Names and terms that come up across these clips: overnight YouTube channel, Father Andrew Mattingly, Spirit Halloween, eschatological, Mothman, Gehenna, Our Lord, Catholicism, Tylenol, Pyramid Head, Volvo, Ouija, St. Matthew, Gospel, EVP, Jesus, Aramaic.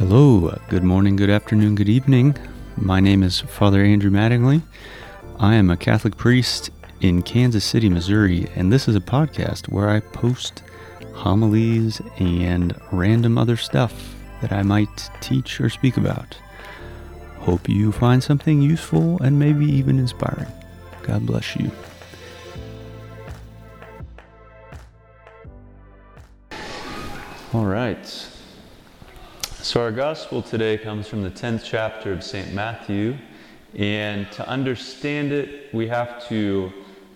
Hello, good morning, good afternoon, good evening. My name is Father Andrew Mattingly. I am a Catholic priest in Kansas City, Missouri, and this is a podcast where I post homilies and random other stuff that I might teach or speak about. Hope you find something useful and maybe even inspiring. God bless you. All right. So our Gospel today comes from the 10th chapter of St. Matthew. And to understand it, we have to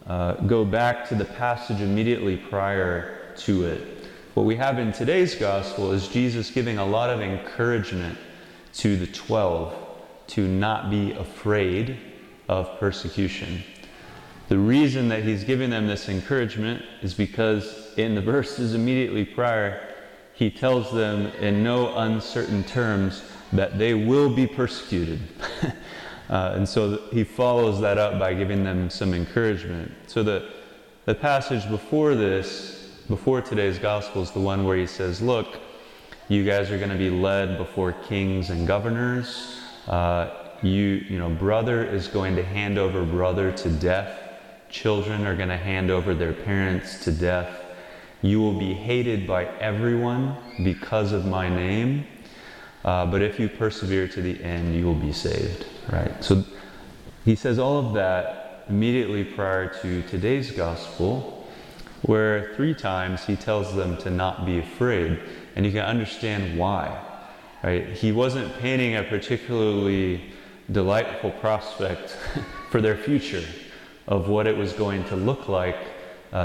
go back to the passage immediately prior to it. What we have in today's Gospel is Jesus giving a lot of encouragement to the 12 to not be afraid of persecution. The reason that he's giving them this encouragement is because in the verses immediately prior, he tells them in no uncertain terms that they will be persecuted. And so he follows that up by giving them some encouragement. So the passage before this, before today's Gospel, is the one where he says, look, you guys are going to be led before kings and governors. Brother is going to hand over brother to death. Children are going to hand over their parents to death. You will be hated by everyone because of my name. But if you persevere to the end, you will be saved, right? So he says all of that immediately prior to today's Gospel, where three times he tells them to not be afraid. And you can understand why, right? He wasn't painting a particularly delightful prospect for their future of what it was going to look like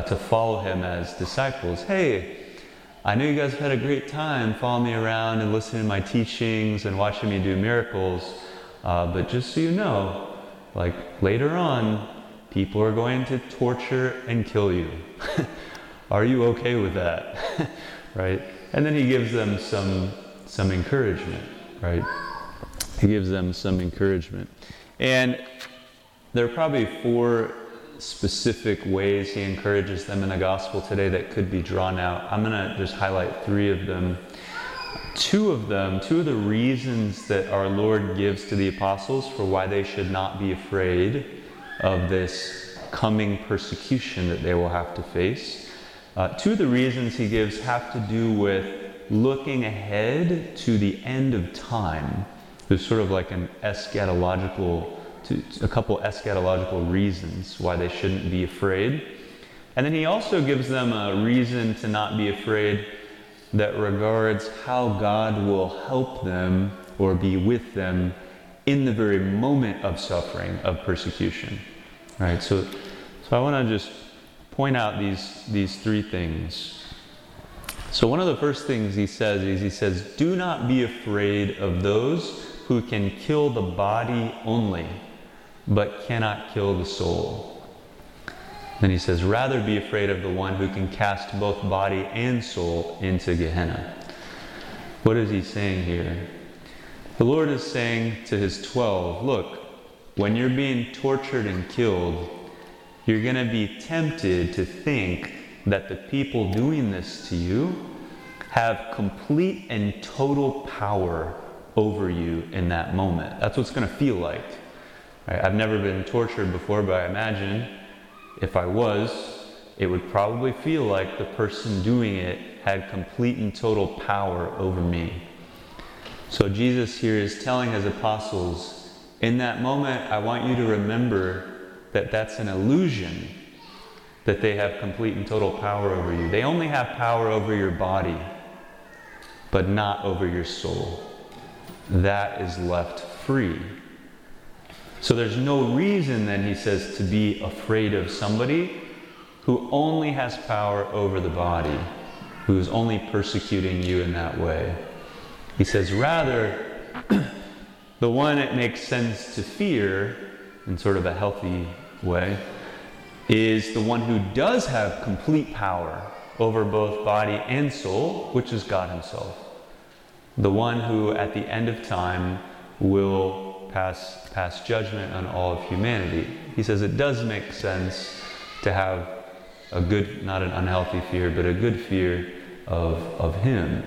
to follow him as disciples. Hey, I know you guys have had a great time following me around and listening to my teachings and watching me do miracles. But just so you know, later on, people are going to torture and kill you. Are you okay with that? Right? And then he gives them some encouragement, right? He gives them some encouragement. And there are probably four specific ways he encourages them in the Gospel today that could be drawn out. I'm going to just highlight three of them. Two of the reasons that our Lord gives to the apostles for why they should not be afraid of this coming persecution that they will have to face. Two of the reasons he gives have to do with looking ahead to the end of time. There's sort of like an eschatological a couple eschatological reasons why they shouldn't be afraid. And then he also gives them a reason to not be afraid that regards how God will help them or be with them in the very moment of suffering, of persecution. All right, so I want to just point out these three things. So one of the first things he says is, he says, do not be afraid of those who can kill the body only, but cannot kill the soul. Then he says, rather be afraid of the one who can cast both body and soul into Gehenna. What is he saying here? The Lord is saying to his 12, look, when you're being tortured and killed, you're going to be tempted to think that the people doing this to you have complete and total power over you in that moment. That's what it's going to feel like. Right? I've never been tortured before, but I imagine if I was, it would probably feel like the person doing it had complete and total power over me. So Jesus here is telling his apostles, in that moment, I want you to remember that that's an illusion, that they have complete and total power over you. They only have power over your body, but not over your soul. That is left free. So there's no reason, then, he says, to be afraid of somebody who only has power over the body, who is only persecuting you in that way. He says, rather, the one it makes sense to fear, in sort of a healthy way, is the one who does have complete power over both body and soul, which is God himself. The one who, at the end of time, will pass judgment on all of humanity. He says it does make sense to have a good, not an unhealthy fear, but a good fear of him.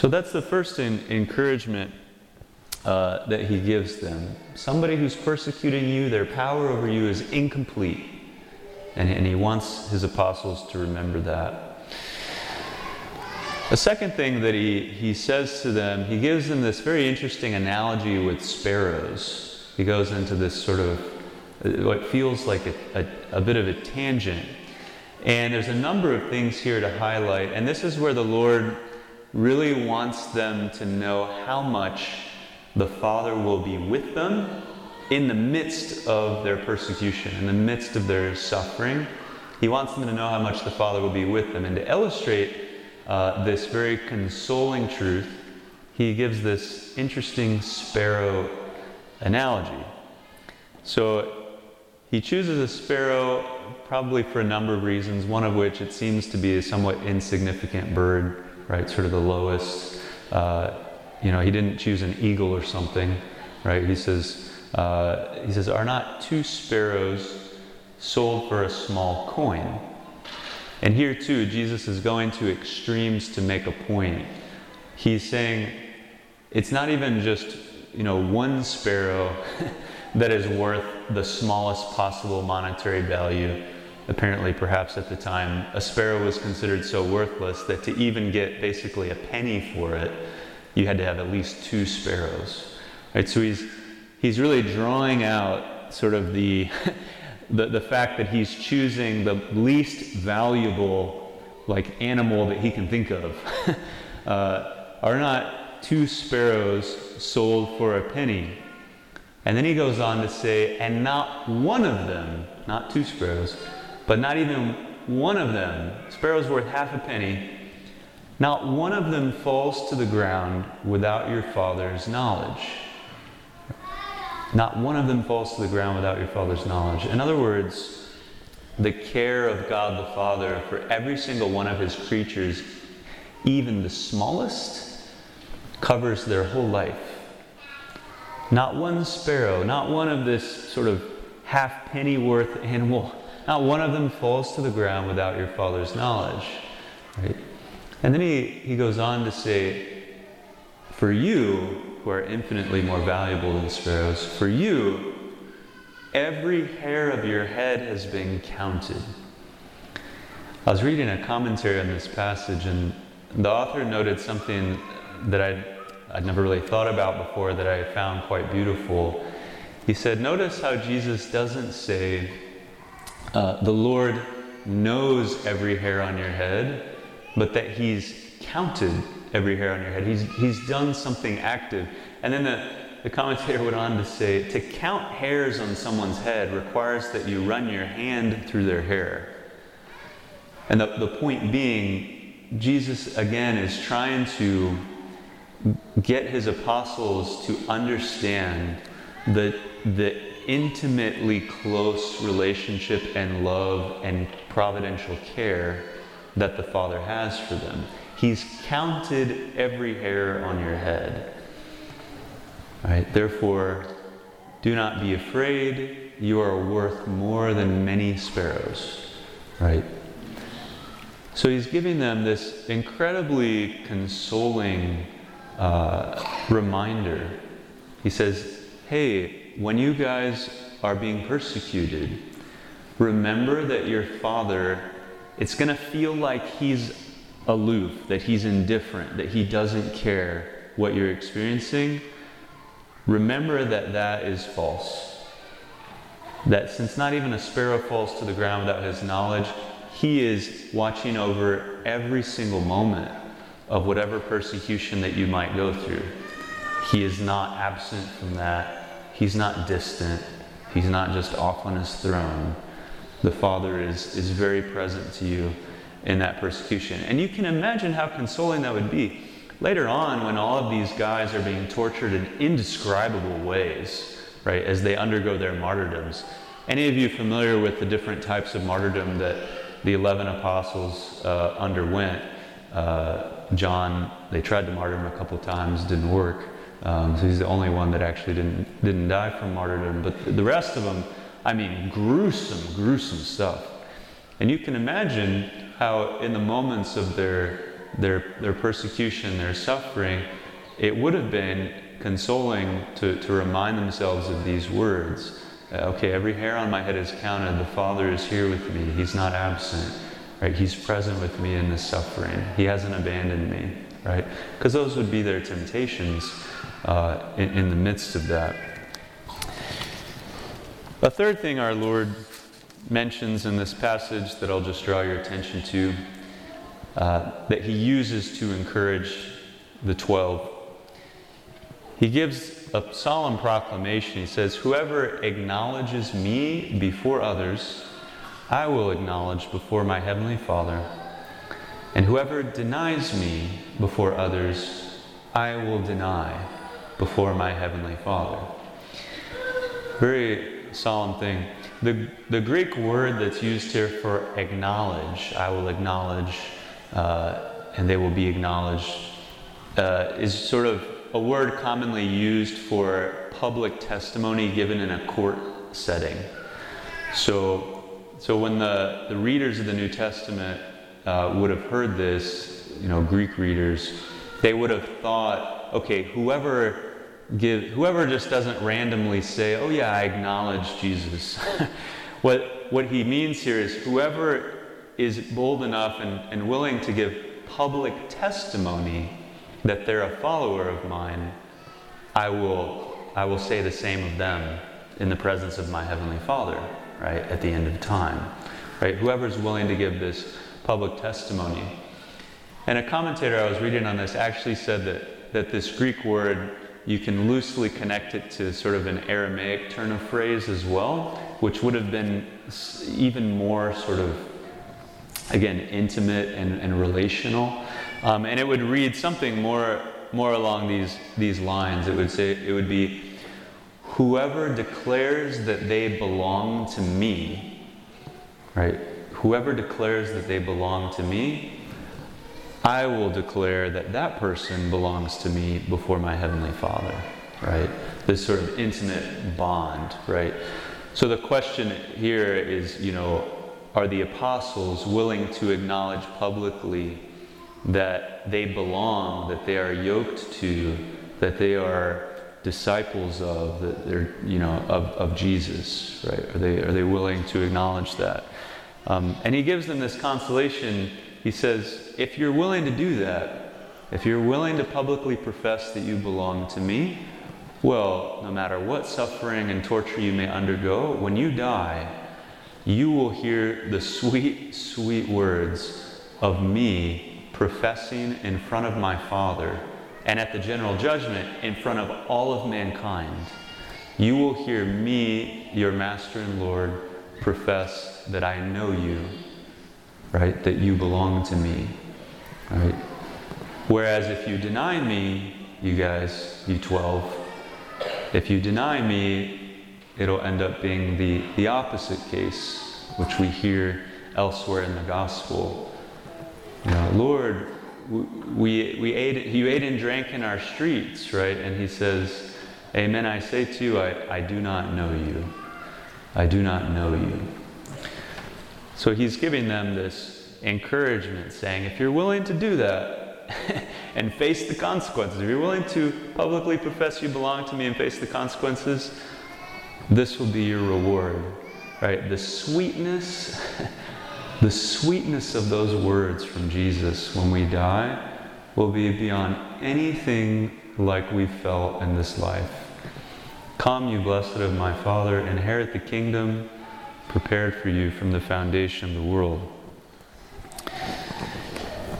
So that's the first encouragement that he gives them. Somebody who's persecuting you, their power over you is incomplete. And he wants his apostles to remember that. A second thing that he says to them, he gives them this very interesting analogy with sparrows. He goes into this sort of what feels like a bit of a tangent. And there's a number of things here to highlight. And this is where the Lord really wants them to know how much the Father will be with them in the midst of their persecution, in the midst of their suffering. He wants them to know how much the Father will be with them. And to illustrate this very consoling truth, he gives this interesting sparrow analogy. So he chooses a sparrow probably for a number of reasons, one of which it seems to be a somewhat insignificant bird, right? Sort of the lowest. He didn't choose an eagle or something, right? He says, "Are not two sparrows sold for a small coin?" And here too, Jesus is going to extremes to make a point. He's saying it's not even just, one sparrow that is worth the smallest possible monetary value. Apparently, perhaps at the time, a sparrow was considered so worthless that to even get basically a penny for it, you had to have at least two sparrows. Right? So he's really drawing out sort of the fact that he's choosing the least valuable animal that he can think of. Are not two sparrows sold for a penny? And then he goes on to say, and not one of them, not two sparrows, but not even one of them, sparrows worth half a penny, not one of them falls to the ground without your Father's knowledge. Not one of them falls to the ground without your Father's knowledge. In other words, the care of God the Father for every single one of his creatures, even the smallest, covers their whole life. Not one sparrow, not one of this sort of half-penny worth animal, not one of them falls to the ground without your Father's knowledge. Right? And then he goes on to say, for you, who are infinitely more valuable than sparrows, for you, every hair of your head has been counted. I was reading a commentary on this passage, and the author noted something that I'd never really thought about before that I found quite beautiful. He said, notice how Jesus doesn't say, the Lord knows every hair on your head, but that he's counted every hair on your head. He's done something active. And then the commentator went on to say, to count hairs on someone's head requires that you run your hand through their hair. And the point being, Jesus, again, is trying to get his apostles to understand the intimately close relationship and love and providential care that the Father has for them. He's counted every hair on your head. All right, therefore, do not be afraid. You are worth more than many sparrows. Right? So he's giving them this incredibly consoling reminder. He says, hey, when you guys are being persecuted, remember that your Father, it's going to feel like he's aloof, that he's indifferent, that he doesn't care what you're experiencing. Remember that is false. That since not even a sparrow falls to the ground without his knowledge, he is watching over every single moment of whatever persecution that you might go through. He is not absent from that. He's not distant. He's not just off on his throne. The Father is very present to you in that persecution. And you can imagine how consoling that would be. Later on, when all of these guys are being tortured in indescribable ways, right, as they undergo their martyrdoms. Any of you familiar with the different types of martyrdom that the 11 apostles underwent? John, they tried to martyr him a couple times, didn't work. So he's the only one that actually didn't die from martyrdom. But the rest of them, I mean, gruesome stuff. And you can imagine how in the moments of their their persecution, their suffering, it would have been consoling to remind themselves of these words. Okay, every hair on my head is counted. The Father is here with me. He's not absent, right? He's present with me in this suffering. He hasn't abandoned me, right? Because those would be their temptations in the midst of that. A third thing our Lord mentions in this passage that I'll just draw your attention to, that he uses to encourage the 12. He gives a solemn proclamation. He says, "Whoever acknowledges me before others, I will acknowledge before my heavenly Father. And whoever denies me before others, I will deny before my heavenly Father." Very solemn thing. The Greek word that's used here for acknowledge, I will acknowledge, and they will be acknowledged, is sort of a word commonly used for public testimony given in a court setting. So when the readers of the New Testament would have heard this, Greek readers, they would have thought, okay, whoever just doesn't randomly say, "Oh yeah, I acknowledge Jesus." What he means here is whoever is bold enough and willing to give public testimony that they're a follower of mine, I will say the same of them in the presence of my heavenly Father, right, at the end of time. Right? Whoever's willing to give this public testimony. And a commentator I was reading on this actually said that this Greek word, you can loosely connect it to sort of an Aramaic turn of phrase as well, which would have been even more sort of, again, intimate and relational. And it would read something more along these lines. It would be, whoever declares that they belong to me, right? Whoever declares that they belong to me, I will declare that that person belongs to me before my heavenly Father, right? This sort of intimate bond, right? So the question here is, are the apostles willing to acknowledge publicly that they belong, that they are yoked to, that they are disciples of, that they're, of Jesus, right? Are they willing to acknowledge that? And he gives them this consolation. He says, if you're willing to do that, if you're willing to publicly profess that you belong to me, well, no matter what suffering and torture you may undergo, when you die, you will hear the sweet, sweet words of me professing in front of my Father and at the general judgment in front of all of mankind. You will hear me, your Master and Lord, profess that I know you, right? That you belong to me, right? Whereas if you deny me, you guys, you 12, if you deny me, it'll end up being the opposite case, which we hear elsewhere in the Gospel. Lord, you ate and drank in our streets, right? And he says, amen, I say to you, I do not know you. I do not know you. So he's giving them this encouragement, saying, if you're willing to do that and face the consequences, if you're willing to publicly profess you belong to me and face the consequences, this will be your reward, right? The sweetness of those words from Jesus when we die will be beyond anything like we felt in this life. Come, you blessed of my Father, inherit the kingdom prepared for you from the foundation of the world.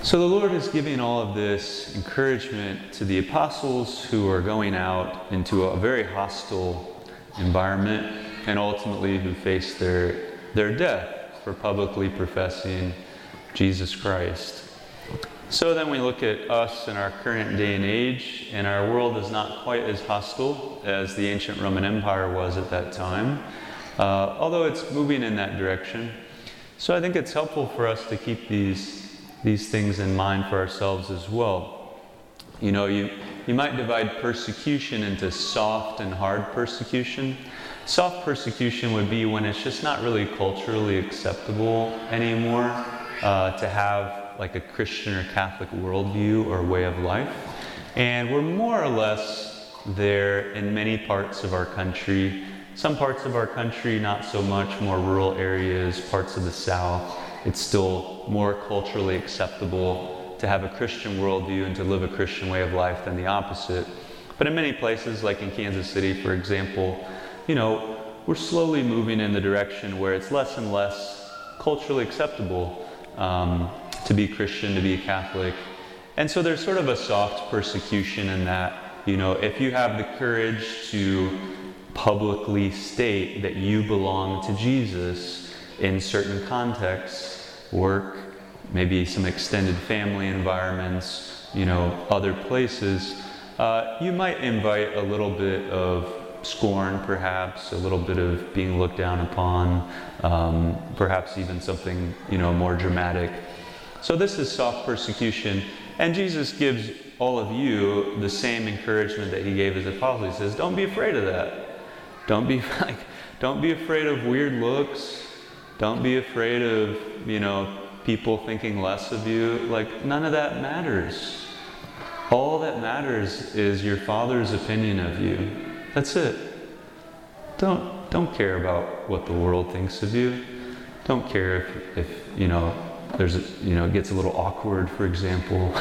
So the Lord is giving all of this encouragement to the apostles who are going out into a very hostile environment and ultimately who face their death for publicly professing Jesus Christ. So then we look at us in our current day and age, and our world is not quite as hostile as the ancient Roman Empire was at that time. Although it's moving in that direction. So I think it's helpful for us to keep these things in mind for ourselves as well. You might divide persecution into soft and hard persecution. Soft persecution would be when it's just not really culturally acceptable anymore to have like a Christian or Catholic worldview or way of life. And we're more or less there in many parts of our country. Some parts of our country, not so much, more rural areas, parts of the South. It's still more culturally acceptable to have a Christian worldview and to live a Christian way of life than the opposite. But in many places, like in Kansas City, for example, you know, we're slowly moving in the direction where it's less and less culturally acceptable to be Christian, to be a Catholic. And so there's sort of a soft persecution in that, you know, if you have the courage to publicly state that you belong to Jesus in certain contexts, work, maybe some extended family environments, you know, other places, you might invite a little bit of scorn, perhaps, a little bit of being looked down upon, perhaps even something, you know, more dramatic. So this is soft persecution. And Jesus gives all of you the same encouragement that he gave his apostles. He says, don't be afraid of that. Don't be afraid of weird looks. Don't be afraid of, you know, people thinking less of you. Like, none of that matters. All that matters is your Father's opinion of you. That's it. Don't care about what the world thinks of you. Don't care if you know, there's a, you know, it gets a little awkward, for example,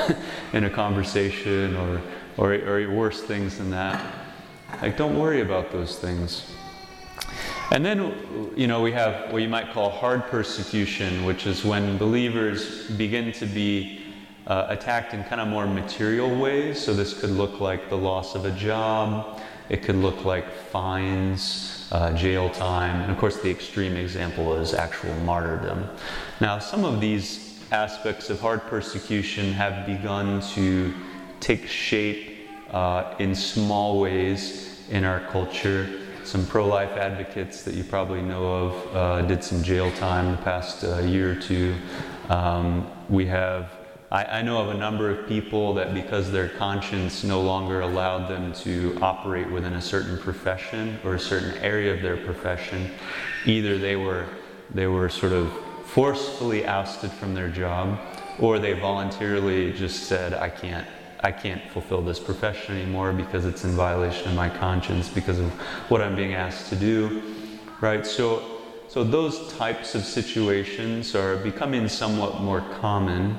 in a conversation or worse things than that. Like, don't worry about those things. And then, you know, we have what you might call hard persecution, which is when believers begin to be attacked in kind of more material ways. So this could look like the loss of a job. It could look like fines, jail time, and of course the extreme example is actual martyrdom. Now, some of these aspects of hard persecution have begun to take shape in small ways in our culture. Some pro-life advocates that you probably know of did some jail time the past year or two. I know of a number of people that because their conscience no longer allowed them to operate within a certain profession or a certain area of their profession, either they were sort of forcefully ousted from their job, or they voluntarily just said, I can't fulfill this profession anymore because it's in violation of my conscience, because of what I'm being asked to do, right? So those types of situations are becoming somewhat more common.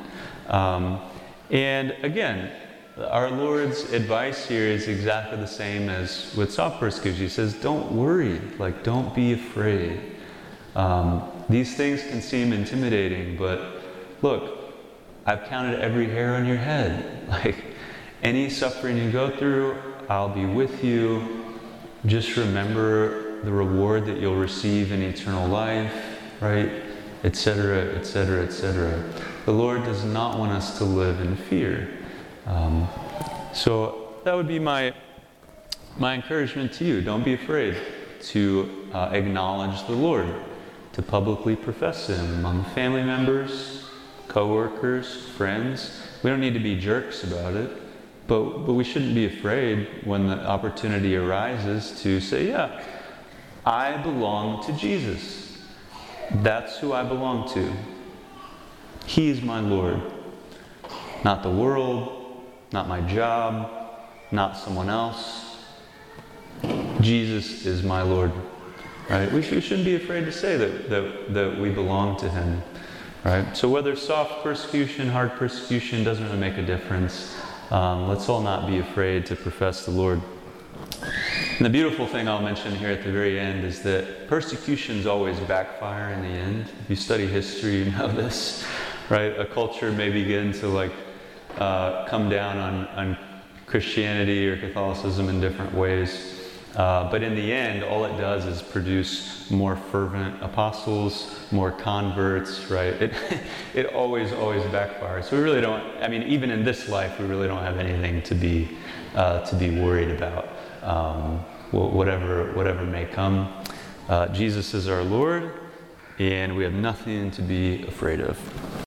And again, our Lord's advice here is exactly the same as with soft persecution. He says, don't worry, like, don't be afraid. These things can seem intimidating, but look, I've counted every hair on your head. Like, any suffering you go through, I'll be with you. Just remember the reward that you'll receive in eternal life, right? Etc., etc., etc. The Lord does not want us to live in fear. So that would be my encouragement to you. Don't be afraid to acknowledge the Lord, to publicly profess Him among family members, co-workers, friends. We don't need to be jerks about it, but we shouldn't be afraid when the opportunity arises to say, yeah, I belong to Jesus. That's who I belong to. He's my Lord. Not the world, not my job, not someone else. Jesus is my Lord. Right? We shouldn't be afraid to say that we belong to Him. Right? So whether soft persecution, hard persecution, doesn't really make a difference. Let's all not be afraid to profess the Lord. And the beautiful thing I'll mention here at the very end is that persecutions always backfire in the end. If you study history, you know this, right? A culture may begin to come down on Christianity or Catholicism in different ways. But in the end, all it does is produce more fervent apostles, more converts, right? It always backfires. So we really don't, I mean, even in this life, we really don't have anything to be worried about. Whatever may come. Jesus is our Lord, and we have nothing to be afraid of.